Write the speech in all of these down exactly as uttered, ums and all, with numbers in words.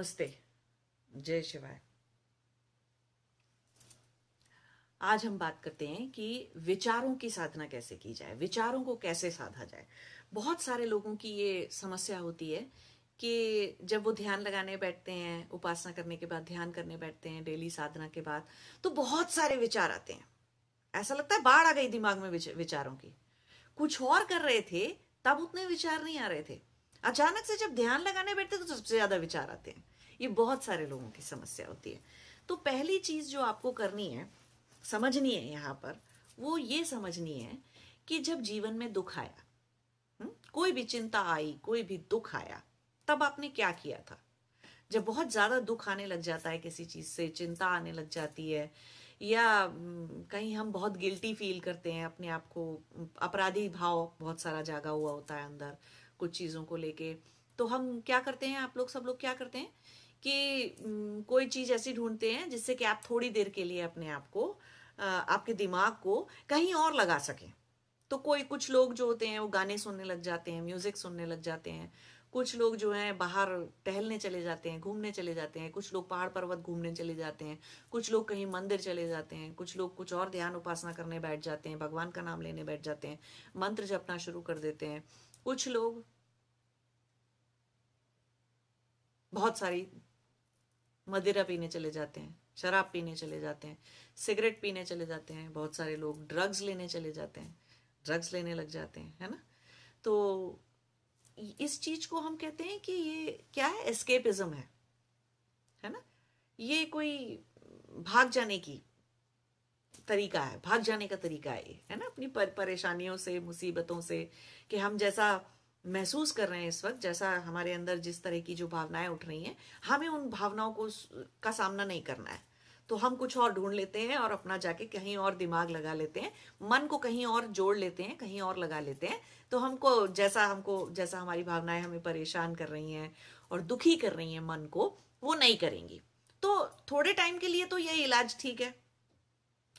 नमस्ते, जय शिवाय। आज हम बात करते हैं कि विचारों की साधना कैसे की जाए, विचारों को कैसे साधा जाए। बहुत सारे लोगों की ये समस्या होती है कि जब वो ध्यान लगाने बैठते हैं, उपासना करने के बाद ध्यान करने बैठते हैं, डेली साधना के बाद, तो बहुत सारे विचार आते हैं। ऐसा लगता है बाढ़ आ गई दिमाग में विचारों की। कुछ और कर रहे थे तब उतने विचार नहीं आ रहे थे, अचानक से जब ध्यान लगाने बैठते तो सबसे ज्यादा विचार आते हैं। ये बहुत सारे लोगों की समस्या होती है। तो पहली चीज जो आपको करनी है, समझनी है यहाँ पर, वो ये समझनी है कि जब जीवन में दुख आया, हुँ? कोई भी चिंता आई, कोई भी दुख आया, तब आपने क्या किया था। जब बहुत ज्यादा दुख आने लग जाता है किसी चीज से, चिंता आने लग जाती है, या कहीं हम बहुत गिल्टी फील करते हैं, अपने आप को अपराधी भाव बहुत सारा जागा हुआ होता है अंदर कुछ चीज़ों को लेके, तो हम क्या करते हैं, आप लोग सब लोग क्या करते हैं कि कोई चीज़ ऐसी ढूंढते हैं जिससे कि आप थोड़ी देर के लिए अपने आप को, आपके दिमाग को कहीं और लगा सकें। तो कोई कुछ लोग जो होते हैं वो गाने सुनने लग जाते हैं, म्यूज़िक सुनने लग जाते हैं, कुछ लोग जो हैं बाहर टहलने चले जाते हैं, घूमने चले जाते हैं, कुछ लोग पहाड़ पर्वत घूमने चले जाते हैं, कुछ लोग कहीं मंदिर चले जाते हैं, कुछ लोग कुछ और ध्यान उपासना करने बैठ जाते हैं, भगवान का नाम लेने बैठ जाते हैं, मंत्र जपना शुरू कर देते हैं, कुछ लोग बहुत सारी मदिरा पीने चले जाते हैं, शराब पीने चले जाते हैं, सिगरेट पीने चले जाते हैं, बहुत सारे लोग ड्रग्स लेने चले जाते हैं, ड्रग्स लेने लग जाते हैं, है ना। तो इस चीज को हम कहते हैं कि ये क्या है, एस्केपिज्म है, है ना। ये कोई भाग जाने की तरीका है, भाग जाने का तरीका है, है ना, अपनी पर, परेशानियों से, मुसीबतों से, कि हम जैसा महसूस कर रहे हैं इस वक्त, जैसा हमारे अंदर जिस तरह की जो भावनाएं उठ रही हैं, हमें उन भावनाओं को का सामना नहीं करना है, तो हम कुछ और ढूंढ लेते हैं और अपना जाके कहीं और दिमाग लगा लेते हैं, मन को कहीं और जोड़ लेते हैं, कहीं और लगा लेते हैं। तो हमको जैसा हमको जैसा हमारी भावनाएं हमें परेशान कर रही हैं और दुखी कर रही हैं मन को, वो नहीं करेंगी। तो थोड़े टाइम के लिए तो ये इलाज ठीक है,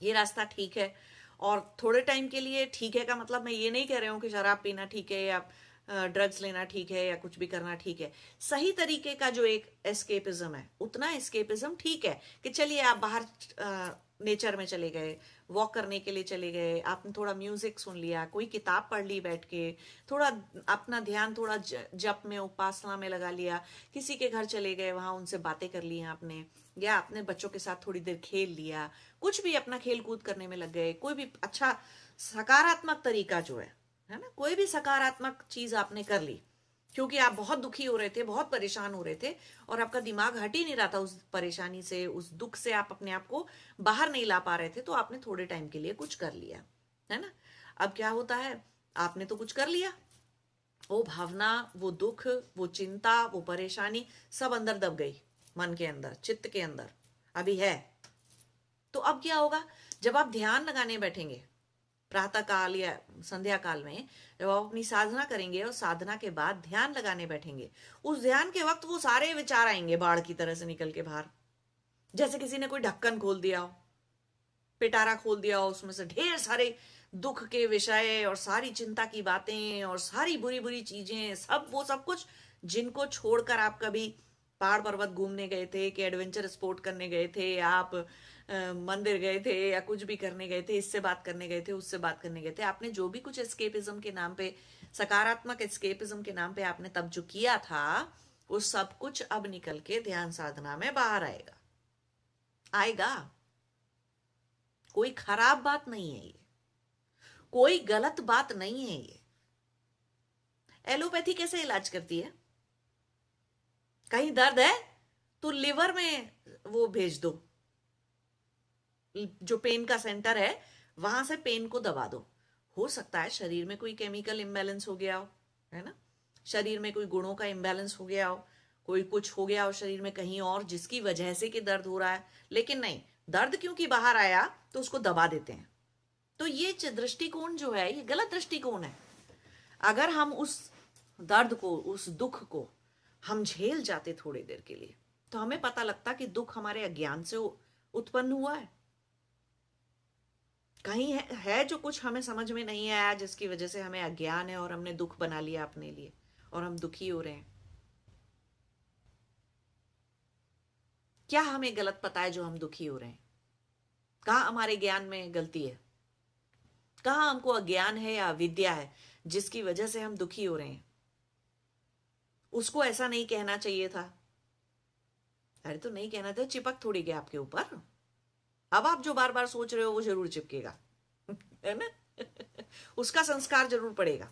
ये रास्ता ठीक है। और थोड़े टाइम के लिए ठीक है का मतलब मैं ये नहीं कह रही हूँ कि शराब पीना ठीक है या ड्रग्स लेना ठीक है या कुछ भी करना ठीक है। सही तरीके का जो एक एस्केपिज्म है, उतना एस्केपिज्म ठीक है कि चलिए आप बाहर नेचर में चले गए, वॉक करने के लिए चले गए, आपने थोड़ा म्यूजिक सुन लिया, कोई किताब पढ़ ली बैठ के, थोड़ा अपना ध्यान थोड़ा जप में, उपासना में लगा लिया, किसी के घर चले गए, वहाँ उनसे बातें कर ली आपने, या अपने बच्चों के साथ थोड़ी देर खेल लिया, कुछ भी अपना खेल कूद करने में लग गए, कोई भी अच्छा सकारात्मक तरीका जो है, है ना, कोई भी सकारात्मक चीज आपने कर ली, क्योंकि आप बहुत दुखी हो रहे थे, बहुत परेशान हो रहे थे और आपका दिमाग हट ही नहीं रहा था उस परेशानी से, उस दुख से आप अपने आप को बाहर नहीं ला पा रहे थे, तो आपने थोड़े टाइम के लिए कुछ कर लिया, है ना। अब क्या होता है, आपने तो कुछ कर लिया, वो भावना, वो दुख, वो चिंता, वो परेशानी सब अंदर दब गई, मन के अंदर, चित्त के अंदर अभी है। तो अब क्या होगा, जब आप ध्यान लगाने बैठेंगे प्रातः काल या संध्या काल में, जब आप अपनी साधना करेंगे और साधना के बाद ध्यान लगाने बैठेंगे, उस ध्यान के वक्त वो सारे विचार आएंगे बाढ़ की तरह से निकल के बाहर, जैसे किसी ने कोई ढक्कन खोल दिया हो, पिटारा खोल दिया हो, उसमें से ढेर सारे दुख के विषय और सारी चिंता की बातें और सारी बुरी बुरी चीजें, सब वो सब कुछ जिनको छोड़कर आप कभी पहाड़ पर्वत घूमने गए थे, कि एडवेंचर स्पोर्ट करने गए थे, आप मंदिर गए थे या कुछ भी करने गए थे, इससे बात करने गए थे, उससे बात करने गए थे, आपने जो भी कुछ एस्केपिज्म के नाम पे, सकारात्मक एस्केपिज्म के नाम पे आपने तब जो किया था, वो सब कुछ अब निकल के ध्यान साधना में बाहर आएगा, आएगा। कोई खराब बात नहीं है ये, कोई गलत बात नहीं है ये। एलोपैथी कैसे इलाज करती है, कहीं दर्द है तो लिवर में वो भेज दो, जो पेन का सेंटर है वहां से पेन को दबा दो। हो सकता है शरीर में कोई केमिकल इम्बैलेंस हो गया हो, है ना, शरीर में कोई गुणों का इम्बैलेंस हो गया हो, कोई कुछ हो गया हो शरीर में कहीं और, जिसकी वजह से कि दर्द हो रहा है। लेकिन नहीं, दर्द क्योंकि बाहर आया तो उसको दबा देते हैं। तो ये दृष्टिकोण जो है, ये गलत दृष्टिकोण है। अगर हम उस दर्द को, उस दुख को हम झेल जाते थोड़ी देर के लिए, तो हमें पता लगता कि दुख हमारे अज्ञान से उत्पन्न हुआ है, कहीं है, है जो कुछ हमें समझ में नहीं आया, जिसकी वजह से हमें अज्ञान है और हमने दुख बना लिया अपने लिए और हम दुखी हो रहे हैं। क्या हमें गलत पता है जो हम दुखी हो रहे हैं? कहाँ हमारे ज्ञान में गलती है? कहाँ हमको अज्ञान है या अविद्या है जिसकी वजह से हम दुखी हो रहे हैं? उसको ऐसा नहीं कहना चाहिए था। अरे तो नहीं कहना था, चिपक थोड़ी गया आपके ऊपर। अब आप जो बार बार सोच रहे हो वो जरूर चिपकेगा, है ना? उसका संस्कार जरूर पड़ेगा।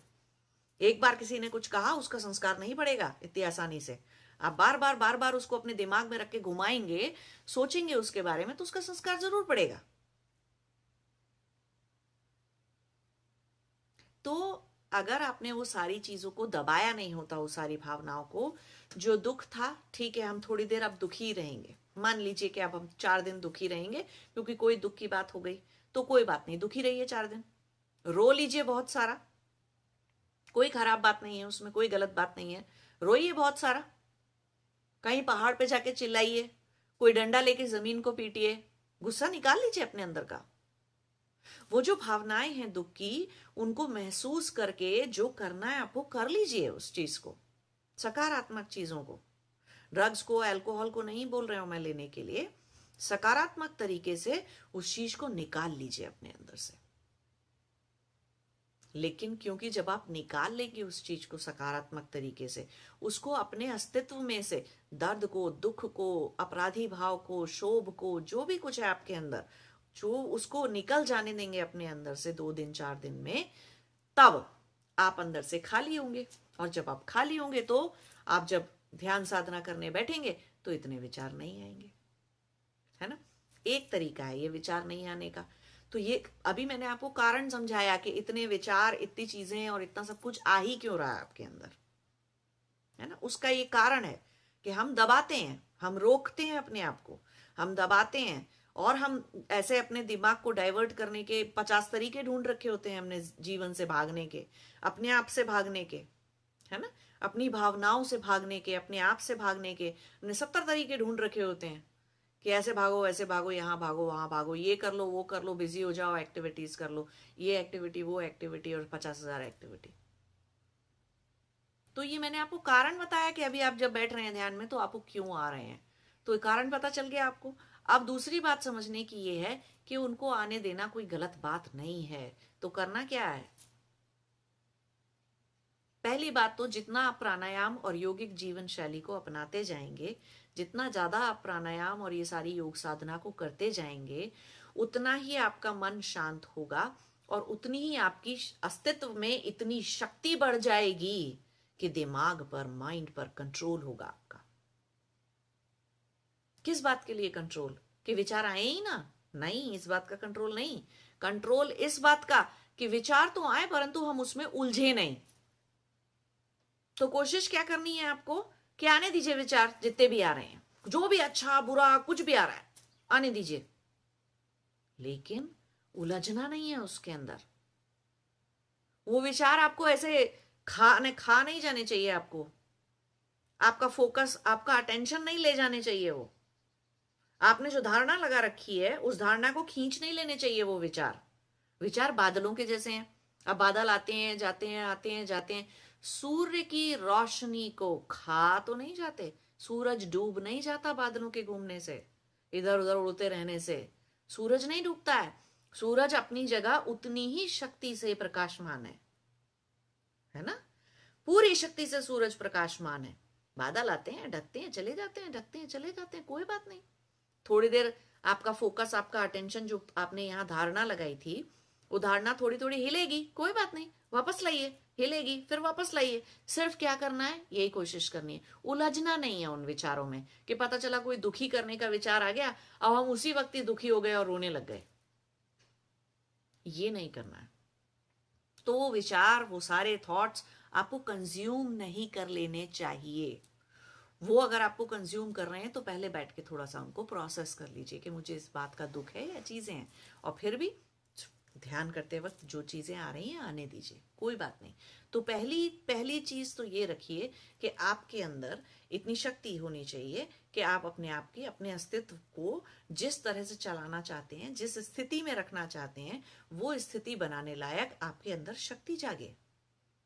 एक बार किसी ने कुछ कहा, उसका संस्कार नहीं पड़ेगा इतनी आसानी से। आप बार बार बार बार उसको अपने दिमाग में रख के घुमाएंगे, सोचेंगे उसके बारे में, तो उसका संस्कार जरूर पड़ेगा। तो अगर आपने वो सारी चीजों को दबाया नहीं होता, वो सारी भावनाओं को, जो दुख था, ठीक है हम थोड़ी देर अब दुखी रहेंगे, मान लीजिए कि अब हम चार दिन दुखी रहेंगे क्योंकि कोई दुख की बात हो गई, तो कोई बात नहीं, दुखी रहिए चार दिन, रो लीजिए बहुत सारा, कोई खराब बात नहीं है उसमें, कोई गलत बात नहीं है, रोइए बहुत सारा, कहीं पहाड़ पे जाके चिल्लाइए, कोई डंडा लेके जमीन को पीटिए, गुस्सा निकाल लीजिए अपने अंदर का। वो जो भावनाएं हैं दुख की, उनको महसूस करके जो करना है आपको कर लीजिए उस चीज को, सकारात्मक चीजों को। ड्रग्स को, अल्कोहल को नहीं बोल रहे हूं मैं लेने के लिए, सकारात्मक तरीके से उस चीज को निकाल लीजिए अपने अंदर से। लेकिन क्योंकि जब आप निकाल लेंगे उस चीज को सकारात्मक तरीके से, उसको अपने अस्तित्व में से, दर्द को, दुख को, अपराधी भाव को, शोभ को, जो भी कुछ है आपके अंदर, जो उसको निकल जाने देंगे अपने अंदर से दो दिन चार दिन में, तब आप अंदर से खाली होंगे। और जब आप खाली होंगे तो आप जब ध्यान साधना करने बैठेंगे तो इतने विचार नहीं आएंगे, है ना? एक तरीका है ये विचार नहीं आने का। तो ये अभी मैंने आपको कारण समझाया कि इतने विचार, इतनी चीजें और इतना सब कुछ आ ही क्यों रहा है आपके अंदर, है ना? उसका ये कारण है कि हम दबाते हैं, हम रोकते हैं अपने आप को, हम दबाते हैं और हम ऐसे अपने दिमाग को डाइवर्ट करने के पचास तरीके ढूंढ रखे होते हैं हमने, जीवन से भागने के, अपने आप से भागने के, है ना, अपनी भावनाओं से भागने के, अपने आप से भागने के, हमने सत्तर तरीके ढूंढ रखे होते हैं कि ऐसे भागो, ऐसे भागो, यहाँ भागो, वहां भागो, ये कर लो, वो कर लो, बिजी हो जाओ, एक्टिविटीज कर लो, ये एक्टिविटी, वो एक्टिविटी और पचास हजार एक्टिविटी। तो ये मैंने आपको कारण बताया कि अभी आप जब बैठ रहे हैं ध्यान में तो आपको क्यों आ रहे हैं, तो कारण पता चल गया आपको। अब दूसरी बात समझने की ये है कि उनको आने देना कोई गलत बात नहीं है। तो करना क्या है? पहली बात तो जितना आप प्राणायाम और योगिक जीवन शैली को अपनाते जाएंगे, जितना ज्यादा आप प्राणायाम और ये सारी योग साधना को करते जाएंगे, उतना ही आपका मन शांत होगा और उतनी ही आपकी अस्तित्व में इतनी शक्ति बढ़ जाएगी कि दिमाग पर, माइंड पर कंट्रोल होगा आपका। किस बात के लिए कंट्रोल? कि विचार आए ही ना? नहीं, इस बात का कंट्रोल नहीं। कंट्रोल इस बात का कि विचार तो आए परंतु हम उसमें उलझे नहीं। तो कोशिश क्या करनी है आपको कि आने दीजिए विचार, जितने भी आ रहे हैं, जो भी अच्छा बुरा कुछ भी आ रहा है, आने दीजिए, लेकिन उलझना नहीं है उसके अंदर। वो विचार आपको ऐसे खा खा नहीं जाने चाहिए, आपको आपका फोकस, आपका अटेंशन नहीं ले जाने चाहिए वो। आपने जो धारणा लगा रखी है उस धारणा को खींच नहीं लेने चाहिए वो विचार। विचार बादलों के जैसे हैं, अब बादल आते हैं जाते हैं, आते हैं जाते हैं, सूर्य की रोशनी को खा तो नहीं जाते, सूरज डूब नहीं जाता बादलों के घूमने से, इधर उधर उड़ते रहने से सूरज नहीं डूबता है। सूरज अपनी जगह उतनी ही शक्ति से प्रकाशमान है, है ना? पूरी शक्ति से सूरज प्रकाशमान है। बादल आते हैं, ढकते हैं, चले जाते हैं, ढकते हैं, चले जाते हैं, कोई बात नहीं। थोड़ी देर आपका फोकस, आपका अटेंशन, जो आपने यहाँ धारणा लगाई थी, वो धारणा थोड़ी थोड़ी हिलेगी, कोई बात नहीं, वापस लाइए, हिलेगी, फिर वापस लाइए। सिर्फ क्या करना है, यही कोशिश करनी है। उलझना नहीं है उन विचारों में कि पता चला कोई दुखी करने का विचार आ गया, अब हम उसी वक्त ही दुखी हो गए और रोने लग गए, ये नहीं करना है। तो वो विचार, वो सारे थॉट्स आपको कंज्यूम नहीं कर लेने चाहिए। वो अगर आपको कंज्यूम कर रहे हैं तो पहले बैठ के थोड़ा सा उनको प्रोसेस कर लीजिए कि मुझे इस बात का दुख है या चीजें हैं, और फिर भी ध्यान करते वक्त जो चीजें आ रही हैं आने दीजिए, कोई बात नहीं। तो पहली पहली चीज तो ये रखिए कि आपके अंदर इतनी शक्ति होनी चाहिए कि आप अपने आप की, अपने अस्तित्व को जिस तरह से चलाना चाहते हैं, जिस स्थिति में रखना चाहते हैं, वो स्थिति बनाने लायक आपके अंदर शक्ति जागे।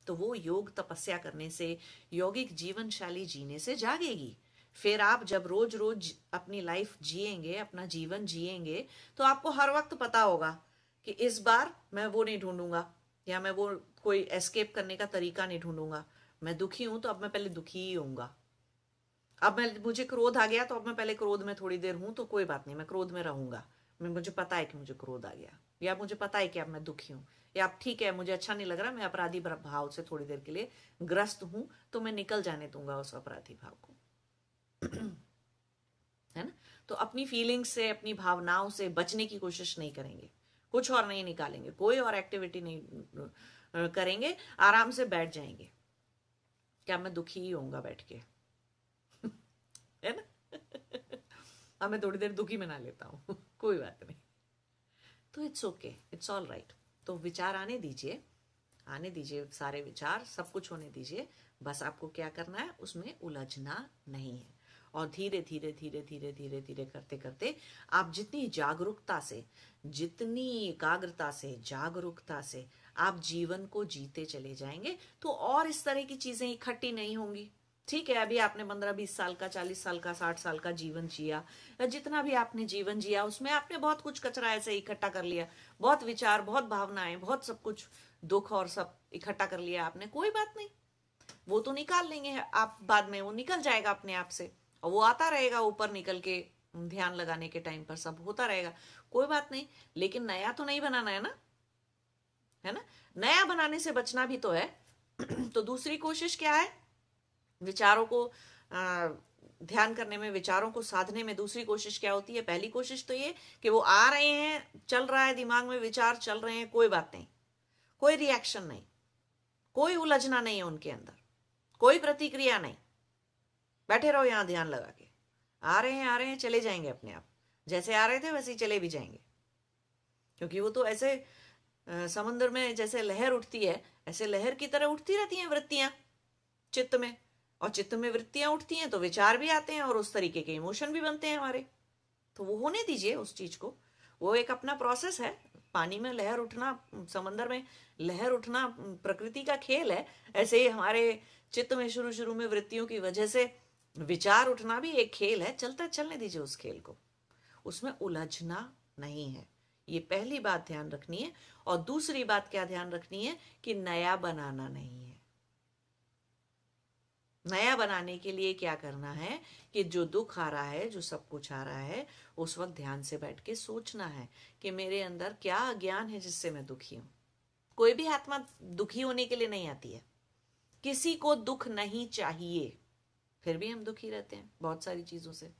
तो वो योग तपस्या करने से, यौगिक जीवन शैली जीने से जागेगी। फिर आप जब रोज रोज अपनी लाइफ जिएंगे, अपना जीवन जिएंगे, तो आपको हर वक्त पता होगा कि इस बार मैं वो नहीं ढूंढूंगा या मैं वो कोई एस्केप करने का तरीका नहीं ढूंढूंगा। मैं दुखी हूं तो अब मैं पहले दुखी ही होऊंगा। अब मैं मुझे क्रोध आ गया तो अब मैं पहले क्रोध में थोड़ी देर हूं तो कोई बात नहीं, मैं क्रोध में रहूंगा। मैं मुझे पता है कि मुझे क्रोध आ गया, या मुझे पता है कि अब मैं दुखी हूं, या अब ठीक है मुझे अच्छा नहीं लग रहा, मैं अपराधी भाव से थोड़ी देर के लिए ग्रस्त हूं तो मैं निकल जाने दूंगा उस अपराधी भाव को, है ना। तो अपनी फीलिंग्स से, अपनी भावनाओं से बचने की कोशिश नहीं करेंगे, कुछ और नहीं निकालेंगे, कोई और एक्टिविटी नहीं करेंगे, आराम से बैठ जाएंगे। क्या मैं दुखी ही होऊंगा बैठ के, है ना। अब मैं थोड़ी देर दुखी मना लेता हूँ, कोई बात नहीं, तो it's okay, it's all right. तो विचार आने दीजिए, आने दीजिए, सारे विचार सब कुछ होने दीजिए। बस आपको क्या करना है, उसमें उलझना नहीं है। और धीरे धीरे धीरे धीरे धीरे धीरे करते करते आप जितनी जागरूकता से, जितनी एकाग्रता से, जागरूकता से आप जीवन को जीते चले जाएंगे, तो और इस तरह की चीजें इकट्ठी नहीं होंगी। ठीक है, अभी आपने पंद्रह बीस साल का, चालीस साल का, साठ साल का जीवन जिया, जितना भी आपने जीवन जिया उसमें आपने बहुत कुछ कचरा ऐसे इकट्ठा कर लिया, बहुत विचार, बहुत भावनाएं, बहुत सब कुछ, दुख और सब इकट्ठा कर लिया आपने। कोई बात नहीं, वो तो निकाल लेंगे आप बाद में, वो निकल जाएगा अपने आप से, और वो आता रहेगा ऊपर निकल के, ध्यान लगाने के टाइम पर सब होता रहेगा, कोई बात नहीं। लेकिन नया तो नहीं बनाना है ना, है ना। नया बनाने से बचना भी तो है। तो दूसरी कोशिश क्या है, विचारों को आ, ध्यान करने में, विचारों को साधने में दूसरी कोशिश क्या होती है। पहली कोशिश तो ये कि वो आ रहे हैं, चल रहा है दिमाग में, विचार चल रहे हैं, कोई बात नहीं, कोई रिएक्शन नहीं, कोई उलझना नहीं है उनके अंदर, कोई प्रतिक्रिया नहीं, बैठे रहो यहाँ ध्यान लगा के। आ रहे हैं आ रहे हैं, चले जाएंगे अपने आप, जैसे आ रहे थे वैसे ही चले भी जाएंगे, क्योंकि वो तो ऐसे आ, समुद्र में जैसे लहर उठती है, ऐसे लहर की तरह उठती रहती हैं वृत्तियां चित्त में, और चित्त में वृत्तियां उठती हैं तो विचार भी आते हैं और उस तरीके के इमोशन भी बनते हैं हमारे। तो वो होने दीजिए उस चीज को, वो एक अपना प्रोसेस है। पानी में लहर उठना, समंदर में लहर उठना प्रकृति का खेल है। ऐसे ही हमारे चित्त में शुरू शुरू में वृत्तियों की वजह से विचार उठना भी एक खेल है। चलता चलने दीजिए उस खेल को, उसमें उलझना नहीं है। ये पहली बात ध्यान रखनी है। और दूसरी बात क्या ध्यान रखनी है कि नया बनाना नहीं है। नया बनाने के लिए क्या करना है कि जो दुख आ रहा है, जो सब कुछ आ रहा है, उस वक्त ध्यान से बैठ के सोचना है कि मेरे अंदर क्या अज्ञान है जिससे मैं दुखी हूं। कोई भी आत्मा दुखी होने के लिए नहीं आती है, किसी को दुख नहीं चाहिए, फिर भी हम दुखी रहते हैं बहुत सारी चीजों से।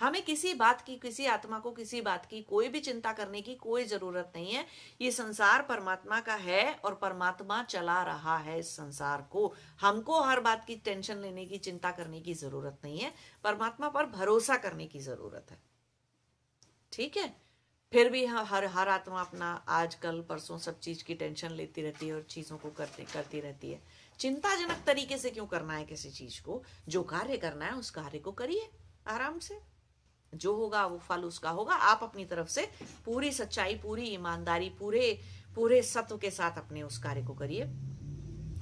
हमें किसी बात की, किसी आत्मा को किसी बात की कोई भी चिंता करने की कोई जरूरत नहीं है। ये संसार परमात्मा का है और परमात्मा चला रहा है इस संसार को। हमको हर बात की टेंशन लेने की, चिंता करने की जरूरत नहीं है। परमात्मा पर भरोसा करने की जरूरत है, ठीक है। फिर भी हर हर आत्मा अपना आज कल परसों सब चीज की टेंशन लेती रहती है और चीजों को करती करती रहती है। चिंताजनक तरीके से क्यों करना है किसी चीज को? जो कार्य करना है उस कार्य को करिए आराम से, जो होगा वो फल उसका होगा। आप अपनी तरफ से पूरी सच्चाई, पूरी ईमानदारी, पूरे पूरे सत्व के साथ अपने उस कार्य को करिए।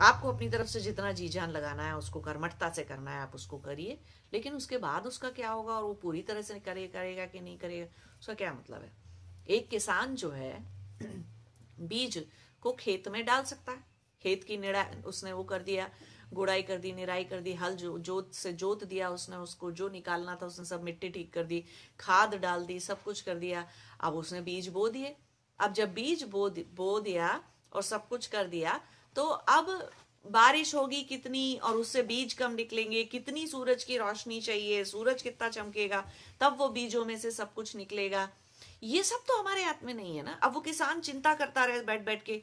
आपको अपनी तरफ से जितना जी जान लगाना है उसको कर्मठता से करना है, आप उसको करिए। लेकिन उसके बाद उसका क्या होगा और वो पूरी तरह से करे करेगा कि नहीं करेगा, उसका क्या मतलब है। एक किसान जो है बीज को खेत में डाल सकता है, खेत की निड़ा उसने वो कर दिया, गुड़ाई कर दी, निराई कर दी, हल जो जोत से जोत दिया उसने, उसको जो निकालना था उसने सब, मिट्टी ठीक कर दी, खाद डाल दी, सब कुछ कर दिया। अब उसने बीज बो दिए। अब जब बीज बो बो दिया और सब कुछ कर दिया तो अब बारिश होगी कितनी और उससे बीज कम निकलेंगे, कितनी सूरज की रोशनी चाहिए, सूरज कितना चमकेगा तब वो बीजों में से सब कुछ निकलेगा। ये सब तो हमारे हाथ में नहीं है ना। अब वो किसान चिंता करता रहे बैठ बैठ के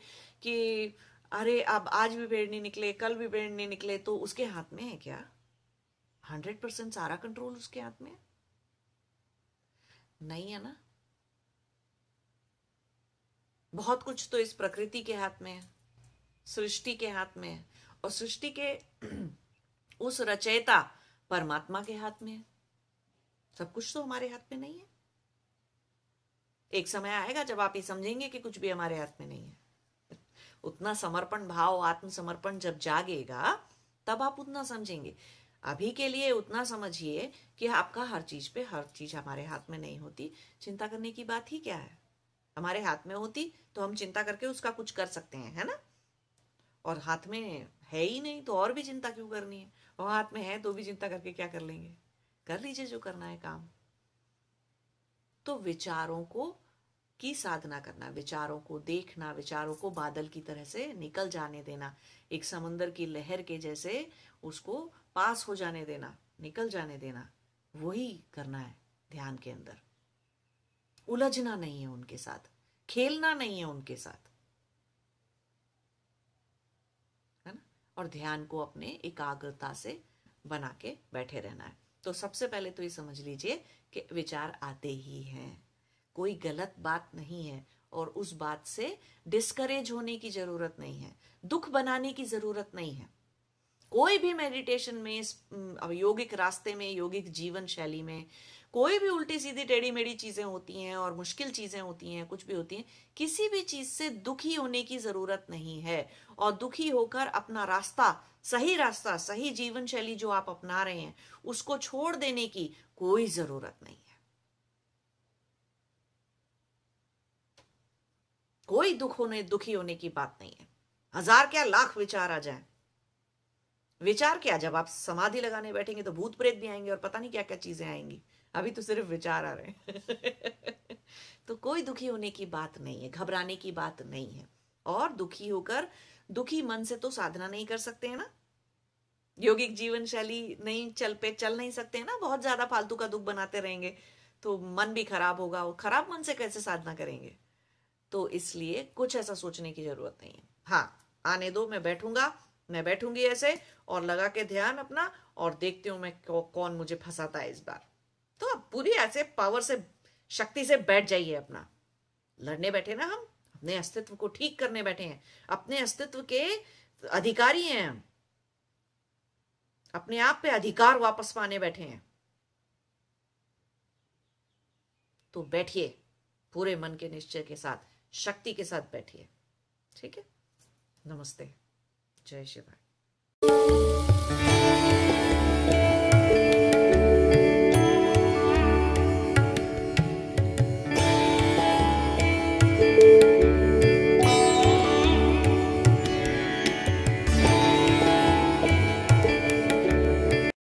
कि अरे अब आज भी पेड़ नहीं निकले, कल भी पेड़ नहीं निकले, तो उसके हाथ में है क्या? हंड्रेड परसेंट सारा कंट्रोल उसके हाथ में है? नहीं है ना। बहुत कुछ तो इस प्रकृति के हाथ में है, सृष्टि के हाथ में है, और सृष्टि के उस रचयिता परमात्मा के हाथ में है। सब कुछ तो हमारे हाथ में नहीं है। एक समय आएगा जब आप ये समझेंगे कि कुछ भी हमारे हाथ में नहीं है। उतना समर्पण भाव, आत्मसमर्पण जब जागेगा तब आप उतना समझेंगे। अभी के लिए उतना समझिए कि आपका हर चीज पे हर चीज हमारे हाथ में नहीं होती। चिंता करने की बात ही क्या है, हमारे हाथ में होती तो हम चिंता करके उसका कुछ कर सकते हैं, है ना। और हाथ में है ही नहीं तो और भी चिंता क्यों करनी है, और हाथ में है तो भी चिंता करके क्या कर लेंगे, कर लीजिए जो करना है काम। तो विचारों को की साधना करना, विचारों को देखना, विचारों को बादल की तरह से निकल जाने देना, एक समुंदर की लहर के जैसे उसको पास हो जाने देना, निकल जाने देना, वही करना है ध्यान के अंदर। उलझना नहीं है उनके साथ, खेलना नहीं है उनके साथ, है ना। और ध्यान को अपने एकाग्रता से बना के बैठे रहना है। तो सबसे पहले तो ये समझ लीजिए कि विचार आते ही हैं, कोई गलत बात नहीं है, और उस बात से डिस्करेज होने की जरूरत नहीं है, दुख बनाने की जरूरत नहीं है। कोई भी मेडिटेशन में, योगिक रास्ते में, योगिक जीवन शैली में कोई भी उल्टी सीधी टेढ़ी मेढ़ी चीजें होती हैं और मुश्किल चीजें होती हैं, कुछ भी होती हैं, किसी भी चीज से दुखी होने की जरूरत नहीं है। और दुखी होकर अपना रास्ता, सही रास्ता, सही जीवन शैली जो आप अपना रहे हैं उसको छोड़ देने की कोई जरूरत नहीं है। कोई दुख होने दुखी होने की बात नहीं है। हजार क्या लाख विचार आ जाए, विचार क्या, जब आप समाधि लगाने बैठेंगे तो भूत प्रेत भी आएंगे और पता नहीं क्या क्या चीजें आएंगी, अभी तो सिर्फ विचार आ रहे हैं। तो कोई दुखी होने की बात नहीं है, घबराने की बात नहीं है। और दुखी होकर दुखी मन से तो साधना नहीं कर सकते हैं ना, योगिक जीवन शैली नहीं चल पे चल नहीं सकते हैं ना, बहुत ज्यादा फालतू का दुख बनाते रहेंगे तो मन भी खराब होगा, और खराब मन से कैसे साधना करेंगे। तो इसलिए कुछ ऐसा सोचने की जरूरत नहीं है। हाँ, आने दो, मैं बैठूंगा, मैं बैठूंगी ऐसे और लगा के ध्यान अपना, और देखती हूं मैं कौन मुझे फंसाता है इस बार। तो आप पूरी ऐसे पावर से, शक्ति से बैठ जाइए अपना। लड़ने बैठे ना हम, अपने अस्तित्व को ठीक करने बैठे हैं, अपने अस्तित्व के अधिकारी हैं हम, अपने आप पे अधिकार वापस पाने बैठे हैं। तो बैठिए पूरे मन के निश्चय के साथ, शक्ति के साथ बैठिए, ठीक है। नमस्ते, जय शिवाय।